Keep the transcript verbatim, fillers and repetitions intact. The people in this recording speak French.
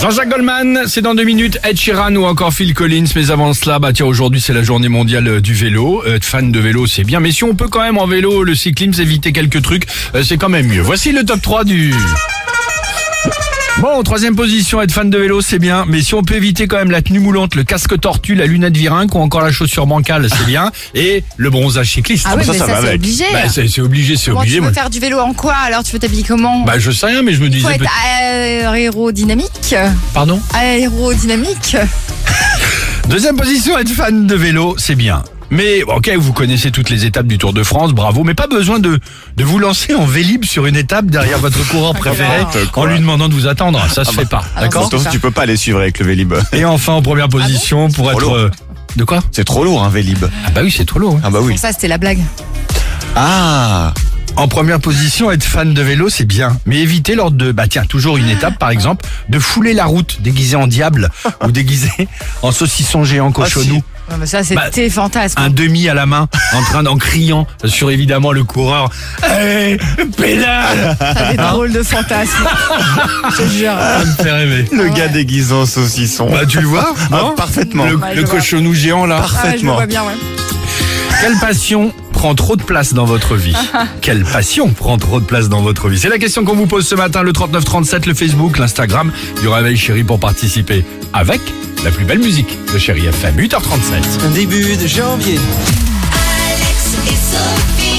Jean-Jacques Goldman, c'est dans deux minutes. Ed Sheeran ou encore Phil Collins. Mais avant cela, bah tiens, aujourd'hui c'est la journée mondiale du vélo. Euh, fan de vélo, c'est bien. Mais si on peut quand même en vélo, le cyclisme, éviter quelques trucs, euh, c'est quand même mieux. Voici le top trois du... Bon, troisième position, être fan de vélo, c'est bien. Mais si on peut éviter quand même la tenue moulante, le casque tortue, la lunette virinque ou encore la chaussure bancale, c'est bien. Et le bronzage cycliste. Ah oui, ça, mais ça, ça, ça c'est obligé. Bah, c'est, c'est obligé, c'est comment obligé. Tu veux moi. Faire du vélo en quoi? Alors tu veux t'habiller comment? Bah je sais rien, mais je me disais... Faut être aérodynamique. Pardon? Aérodynamique. Deuxième position, être fan de vélo, c'est bien. Mais ok, vous connaissez toutes les étapes du Tour de France, bravo, mais pas besoin de, de vous lancer en vélib sur une étape derrière votre coureur préféré en lui demandant de vous attendre, ça ah se bah. fait pas, ah d'accord. Sauf que tu peux pas les suivre avec le vélib. Et enfin en première position ah bon pour être... Lourd. De quoi? C'est trop lourd un vélib. Ah bah oui, c'est trop lourd. Hein. Ah bah oui. Pour ça c'était la blague. Ah. En première position, être fan de vélo, c'est bien. Mais évitez lors de, bah tiens, toujours une étape par exemple, de fouler la route déguisé en diable ou déguisé en saucisson géant cochonou. Ah, si. Non mais ça c'était bah, fantastique. Un demi à la main, en train d'en criant sur évidemment le coureur. Hey, pédale. Ça des drôles de fantasmes. Je te jure. Ça me fait rêver. Le ouais. gars déguisé en saucisson. Bah tu le vois, non? Ah, parfaitement. Le, bah, le cochonou géant là. Parfaitement. Ah, je le vois bien, ouais. Quelle passion prend trop de place dans votre vie? Quelle passion prend trop de place dans votre vie? C'est la question qu'on vous pose ce matin, le trente-neuf trente-sept, le Facebook, l'Instagram du Réveil Chéri pour participer avec la plus belle musique de Chéri F M, huit heures trente-sept. Début de janvier. Alex et Sophie.